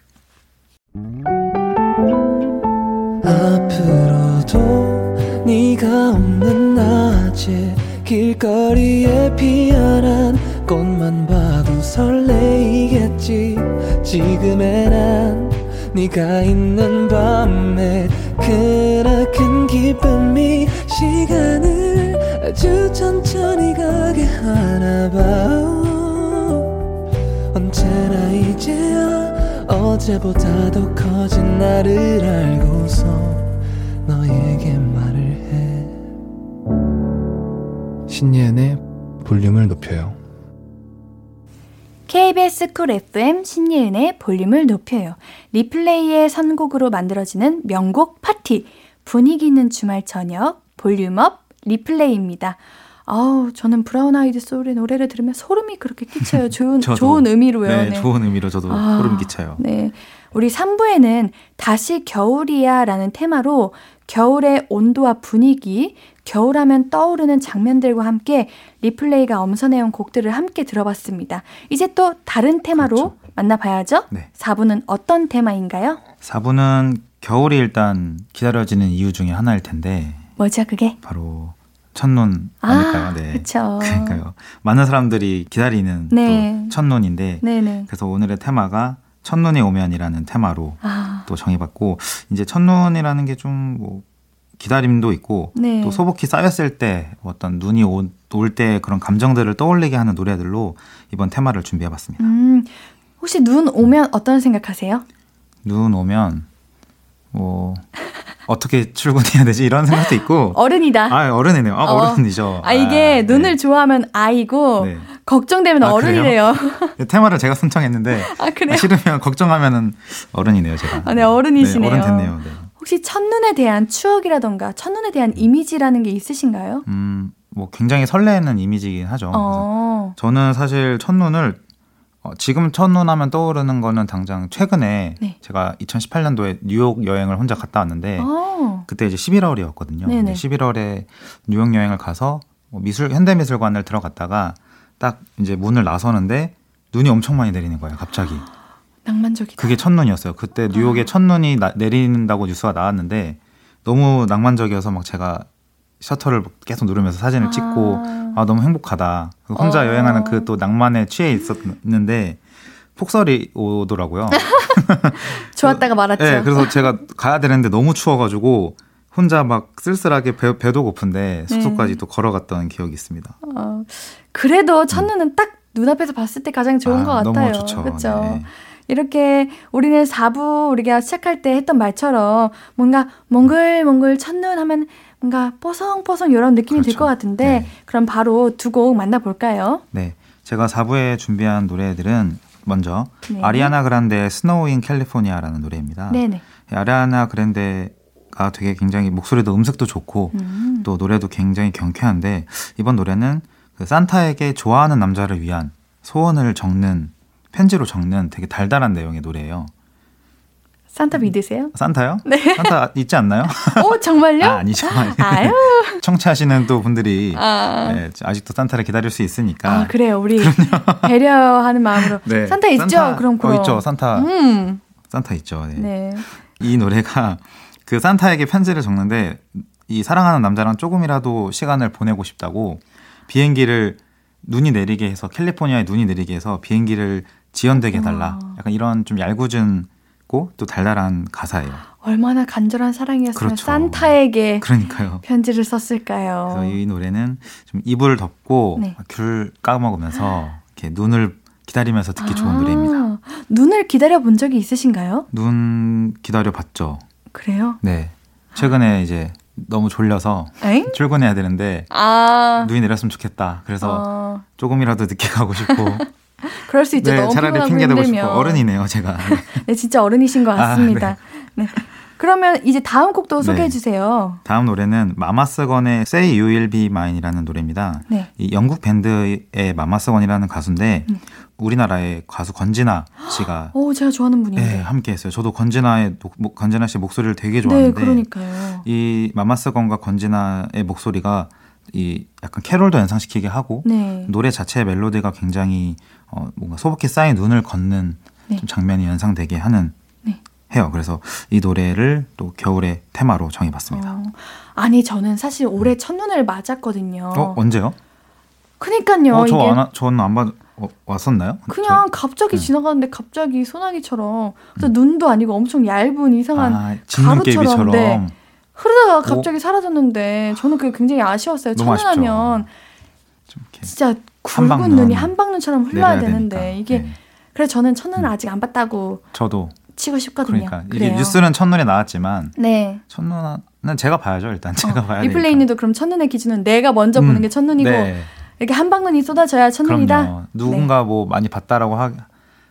앞으로도 네가 없는 낮에 길거리에 피어난 꽃만 봐도 설레이겠지. 지금의 난 네가 있는 밤에 그나큰 기쁨이 시간을 아주 천천히 가게 하나봐. 언제나 이제야 어제보다 더 커진 나를 알고서 너에게 말을 해. 신예은의 볼륨을 높여요. KBS 쿨 FM 신예은의 볼륨을 높여요. 리플레이의 선곡으로 만들어지는 명곡 파티, 분위기 있는 주말 저녁 볼륨업 리플레이입니다. 저는 브라운 아이드 소울의 노래를 들으면 소름이 그렇게 끼쳐요. 좋은 의미로요. 네, 좋은 의미로 저도 소름 끼쳐요. 네, 우리 3부에는 다시 겨울이야 라는 테마로 겨울의 온도와 분위기, 겨울하면 떠오르는 장면들과 함께 리플레이가 엄선해온 곡들을 함께 들어봤습니다. 이제 또 다른 테마로 만나봐야죠. 네. 4부는 어떤 테마인가요? 4부는 겨울이 일단 기다려지는 이유 중에 하나일 텐데 뭐죠 그게? 바로 첫눈 아닐까요? 네. 그렇죠. 그러니까요. 많은 사람들이 기다리는 또 첫눈인데 그래서 오늘의 테마가 첫눈이 오면이라는 테마로 또 정해봤고, 이제 첫눈이라는 게 좀 뭐 기다림도 있고 또 소복히 쌓였을 때 어떤 눈이 올 때 그런 감정들을 떠올리게 하는 노래들로 이번 테마를 준비해봤습니다. 혹시 눈 오면 어떤 생각하세요? 눈 오면 뭐 어떻게 출근해야 되지 이런 생각도 있고 어른이다. 어른이네요. 어른이죠. 이게 눈을 좋아하면 아이고 걱정되면 어른이래요. 테마를 제가 신청했는데 그래요? 싫으면 걱정하면은 어른이네요, 제가. 어른이시네요. 네, 어른 됐네요. 네. 혹시 첫눈에 대한 추억이라던가 첫눈에 대한 이미지라는 게 있으신가요? 뭐 굉장히 설레는 이미지긴 하죠. 그래서 저는 사실 첫눈을 지금 첫눈 하면 떠오르는 거는 당장 최근에 제가 2018년도에 뉴욕 여행을 혼자 갔다 왔는데 그때 이제 11월이었거든요. 11월에 뉴욕 여행을 가서 현대미술관을 들어갔다가 딱 이제 문을 나서는데 눈이 엄청 많이 내리는 거예요, 갑자기. 낭만적이다. 그게 첫눈이었어요. 그때 뉴욕에 첫눈이 내린다고 뉴스가 나왔는데 너무 낭만적이어서 막 제가 셔터를 계속 누르면서 사진을 찍고 너무 행복하다. 혼자 여행하는 그 또 낭만에 취해 있었는데 폭설이 오더라고요. 좋았다가 말았죠. 네, 그래서 제가 가야 되는데 너무 추워가지고 혼자 막 쓸쓸하게 배도 고픈데 숙소까지 또 걸어갔던 기억이 있습니다. 그래도 첫눈은 딱 눈앞에서 봤을 때 가장 좋은 것 같아요. 너무 좋죠. 그렇죠. 네. 이렇게 우리는 4부 우리가 시작할 때 했던 말처럼 뭔가 몽글몽글 첫눈 하면 뭔가 뽀송뽀송 이런 느낌이 그렇죠. 들 것 같은데 네. 그럼 바로 두 곡 만나볼까요? 네, 제가 4부에 준비한 노래들은 먼저 네. 아리아나 그란데의 스노우 인 캘리포니아라는 노래입니다. 네네. 아리아나 그란데가 되게 굉장히 목소리도 음색도 좋고 또 노래도 굉장히 경쾌한데 이번 노래는 그 산타에게 좋아하는 남자를 위한 소원을 적는 편지로 적는 되게 달달한 내용의 노래예요. 산타 믿으세요? 산타요? 네. 산타 있지 않나요? 오 정말요? 아, 아니죠. 아유. 청취하시는 또 분들이 네, 아직도 산타를 기다릴 수 있으니까. 아 그래요. 우리 그럼요. 배려하는 마음으로. 네. 산타 있죠? 산타, 그럼. 있죠. 산타. 산타 있죠. 네. 네. 이 노래가 그 산타에게 편지를 적는데 이 사랑하는 남자랑 조금이라도 시간을 보내고 싶다고 비행기를 눈이 내리게 해서 캘리포니아에 눈이 내리게 해서 비행기를 지연되게 해달라. 약간 이런 좀 얄궂은 또 달달한 가사예요. 얼마나 간절한 사랑이었으면 그렇죠. 산타에게 그러니까요. 편지를 썼을까요? 그래서 이 노래는 좀 이불 덮고 네. 귤 까먹으면서 이렇게 눈을 기다리면서 듣기 좋은 노래입니다. 눈을 기다려본 적이 있으신가요? 눈 기다려봤죠. 그래요? 네. 최근에 이제 너무 졸려서 에잉? 출근해야 되는데 눈이 내렸으면 좋겠다. 그래서 조금이라도 늦게 가고 싶고 그럴 수 있죠. 네, 너무 차라리 핑계대고 싶고 어른이네요 제가. 네, 진짜 어른이신 것 같습니다. 네. 그러면 이제 다음 곡도 소개해 주세요. 다음 노래는 마마스건의 Say You Will Be Mine이라는 노래입니다. 네. 이 영국 밴드의 마마스건이라는 가수인데 우리나라의 가수 권진아 씨가 오, 제가 좋아하는 분인데 네, 함께했어요. 저도 권진아 씨의 목소리를 되게 좋아하는데 네, 그러니까요. 이 마마스건과 권진아의 목소리가 이 약간 캐롤도 연상시키게 하고 네. 노래 자체의 멜로디가 굉장히 뭔가 소복히 쌓인 눈을 걷는 네. 좀 장면이 연상되게 하는 네. 해요. 그래서 이 노래를 또 겨울의 테마로 정해봤습니다. 아니 저는 사실 올해 첫눈을 맞았거든요. 언제요? 그러니까요. 저는 안 받 왔었나요? 그냥 갑자기 지나가는데 갑자기 소나기처럼 눈도 아니고 엄청 얇은 이상한 가루처럼 네. 흐르다가 갑자기 사라졌는데 저는 그게 굉장히 아쉬웠어요. 첫눈하면 진짜 굵은 눈이 한방눈처럼 흘러야 되는데 되니까. 이게 네. 그래서 저는 첫눈을 아직 안 봤다고 저도 치고 싶거든요. 그러니까 이게 뉴스는 첫눈에 나왔지만 네. 첫눈은 제가 봐야죠. 일단 제가 봐야 되니까. 리플레이님도 그럼 첫눈의 기준은 내가 먼저 보는 게 첫눈이고 네. 이렇게 한방눈이 쏟아져야 첫눈이다. 그럼요. 누군가 네. 뭐 많이 봤다라고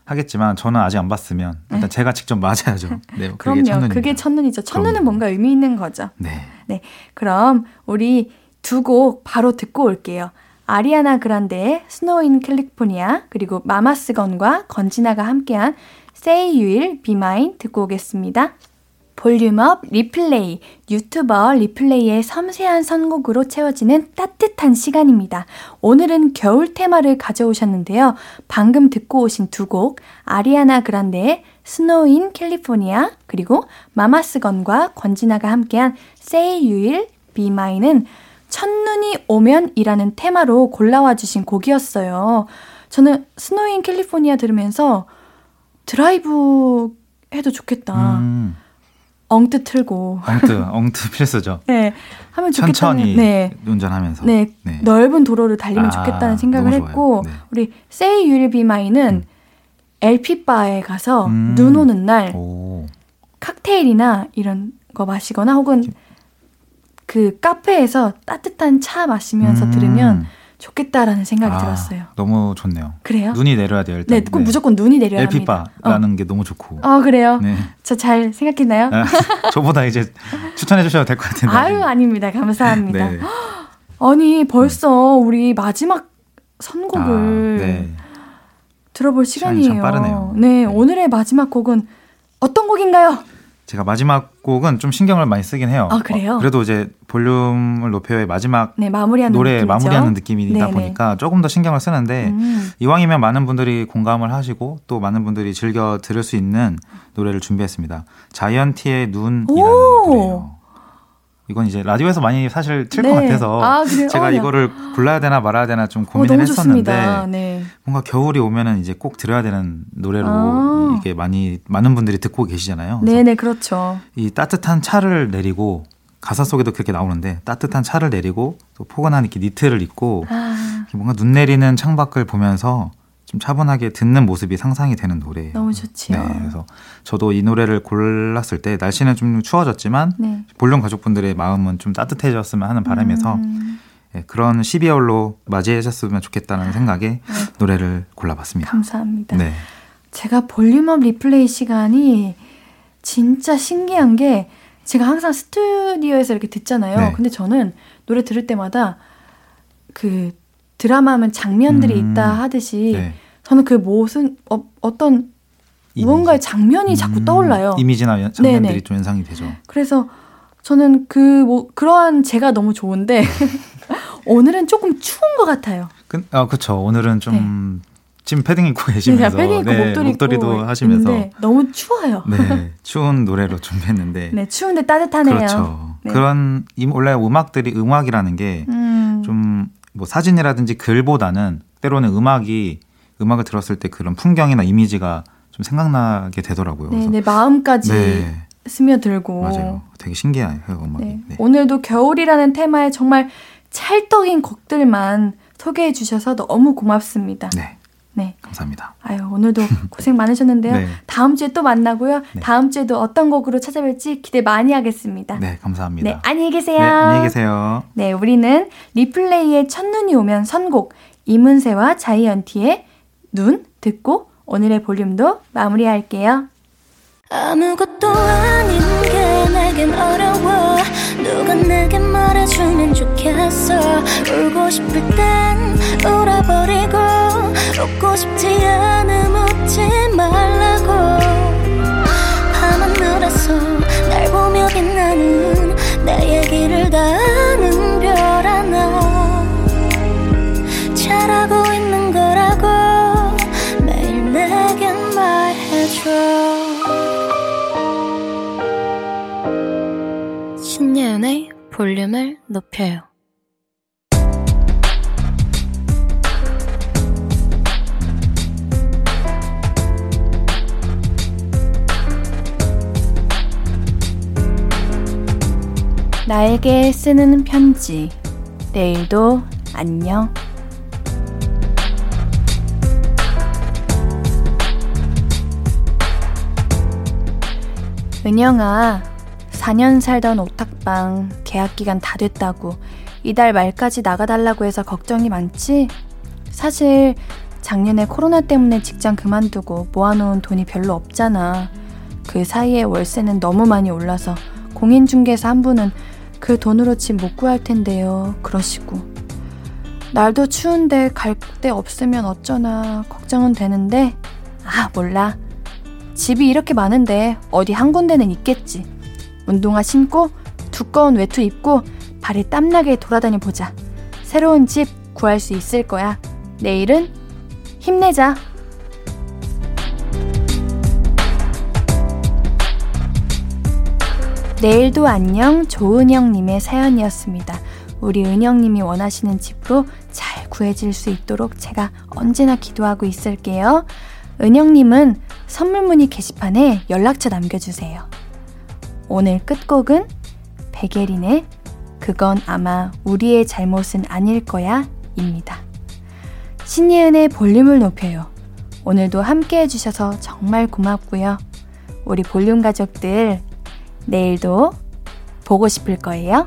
하겠지만 저는 아직 안 봤으면 일단 제가 직접 맞아야죠. 네, 그게 그럼요. 첫눈입니다. 그게 첫눈이죠. 첫눈은 그럼요. 뭔가 의미 있는 거죠. 네. 네. 그럼 우리 두 곡 바로 듣고 올게요. 아리아나 그란데의 스노우 인 캘리포니아 그리고 마마스건과 권진아가 함께한 Say You Will Be Mine 듣고 오겠습니다. 볼륨업 리플레이, 유튜버 리플레이의 섬세한 선곡으로 채워지는 따뜻한 시간입니다. 오늘은 겨울 테마를 가져오셨는데요. 방금 듣고 오신 두 곡, 아리아나 그란데의 스노우 인 캘리포니아, 그리고 마마스건과 권진아가 함께한 Say You Will Be Mine은 첫눈이 오면 이라는 테마로 골라와 주신 곡이었어요. 저는 스노우 인 캘리포니아 들으면서 드라이브 해도 좋겠다. 엉뜨 틀고 엉뜨 필수죠. 네, 하면 좋겠다는 천천히 네. 운전하면서 네. 넓은 도로를 달리면 좋겠다는 생각을 했고 네. 우리 Say You Will Be Mine은 LP 바에 가서 눈 오는 날 칵테일이나 이런 거 마시거나 혹은 그 카페에서 따뜻한 차 마시면서 들으면 좋겠다라는 생각이 들었어요. 너무 좋네요. 그래요? 눈이 내려야 돼요. 일단. 네, 꼭 무조건 눈이 내려야 합니다. LP바라는 게 너무 좋고. 그래요? 네. 저 잘 생각했나요? 저보다 이제 추천해 주셔도 될 것 같은데. 아유, 아닙니다. 감사합니다. 네. 아니, 벌써 우리 마지막 선곡을 네. 들어볼 시간이에요. 시간이 참 빠르네요. 네, 오늘의 마지막 곡은 어떤 곡인가요? 제가 마지막 곡은 좀 신경을 많이 쓰긴 해요. 그래요? 그래도 이제 볼륨을 높여의 마지막 마무리하는 노래 마무리하는 느낌이다 보니까 조금 더 신경을 쓰는데 이왕이면 많은 분들이 공감을 하시고 또 많은 분들이 즐겨 들을 수 있는 노래를 준비했습니다. 자이언티의 눈이라는 노래예요. 이건 이제 라디오에서 많이 사실 틀 것 같아서 제가 이거를 골라야 되나 말아야 되나 좀 고민을 했었는데 네. 뭔가 겨울이 오면은 이제 꼭 들어야 되는 노래로 이게 많은 분들이 듣고 계시잖아요. 네네 그렇죠. 이 따뜻한 차를 내리고 가사 속에도 그렇게 나오는데 따뜻한 차를 내리고 또 포근한 이렇게 니트를 입고 이렇게 뭔가 눈 내리는 창밖을 보면서 좀 차분하게 듣는 모습이 상상이 되는 노래예요. 너무 좋지요. 네, 그래서 저도 이 노래를 골랐을 때 날씨는 좀 추워졌지만 네. 볼륨 가족분들의 마음은 좀 따뜻해졌으면 하는 바람에서 네, 그런 12월로 맞이하셨으면 좋겠다는 생각에 노래를 골라봤습니다. 감사합니다. 네. 제가 볼륨업 리플레이 시간이 진짜 신기한 게 제가 항상 스튜디오에서 이렇게 듣잖아요. 네. 근데 저는 노래 들을 때마다 그 드라마 하면 장면들이 있다 하듯이 네. 저는 그 무슨 어떤 이미지. 무언가의 장면이 자꾸 떠올라요. 이미지나 장면들이 네네. 좀 연상이 되죠. 그래서 저는 그 그러한 제가 너무 좋은데 오늘은 조금 추운 것 같아요. 그렇죠. 오늘은 좀 네. 지금 패딩 입고 계시면서 네, 패딩 입고 네, 목도리도 입고 하시면서 너무 추워요. 네, 추운 노래로 준비했는데 네, 추운데 따뜻하네요. 그렇죠. 네. 그런 원래 음악이라는 게 좀 뭐 사진이라든지 글보다는 때로는 음악을 들었을 때 그런 풍경이나 이미지가 좀 생각나게 되더라고요. 네, 내 마음까지 네. 스며들고 맞아요. 되게 신기해요 음악이. 네. 네. 오늘도 겨울이라는 테마에 정말 찰떡인 곡들만 소개해 주셔서 너무 고맙습니다. 네. 네. 감사합니다. 아유, 오늘도 고생 많으셨는데요. 네. 다음 주에 또 만나고요. 네. 다음 주에도 어떤 곡으로 찾아뵐지 기대 많이 하겠습니다. 네, 감사합니다. 네, 안녕히 계세요. 네, 안녕히 계세요. 네, 우리는 리플레이의 첫눈이 오면 선곡 이문세와 자이언티의 눈 듣고 오늘의 볼륨도 마무리할게요. 아무것도 아닌 게 내겐 어려워 누가 내게 말해주면 좋겠어 울고 싶을 땐 울어버리고 웃고 싶지 않음 웃지 말라고 밤하늘에서 날 보며 빛나는 내 얘기를 다 아는 별 하나 잘하고 있는 거라고 매일 내겐 말해줘 신예은의 볼륨을 높여요. 나에게 쓰는 편지. 내일도 안녕. 은영아, 4년 살던 오탁방 계약기간 다 됐다고 이달 말까지 나가달라고 해서 걱정이 많지? 사실 작년에 코로나 때문에 직장 그만두고 모아놓은 돈이 별로 없잖아. 그 사이에 월세는 너무 많이 올라서 공인중개사 한 분은 그 돈으로 집 못 구할 텐데요 그러시고 날도 추운데 갈 데 없으면 어쩌나 걱정은 되는데 아 몰라 집이 이렇게 많은데 어디 한 군데는 있겠지. 운동화 신고 두꺼운 외투 입고 발에 땀나게 돌아다니 보자. 새로운 집 구할 수 있을 거야. 내일은 힘내자. 내일도 안녕. 조은영님의 사연이었습니다. 우리 은영님이 원하시는 집으로 잘 구해질 수 있도록 제가 언제나 기도하고 있을게요. 은영님은 선물 문의 게시판에 연락처 남겨주세요. 오늘 끝곡은 백예린의 그건 아마 우리의 잘못은 아닐 거야 입니다. 신예은의 볼륨을 높여요. 오늘도 함께 해주셔서 정말 고맙고요. 우리 볼륨 가족들 내일도 보고 싶을 거예요.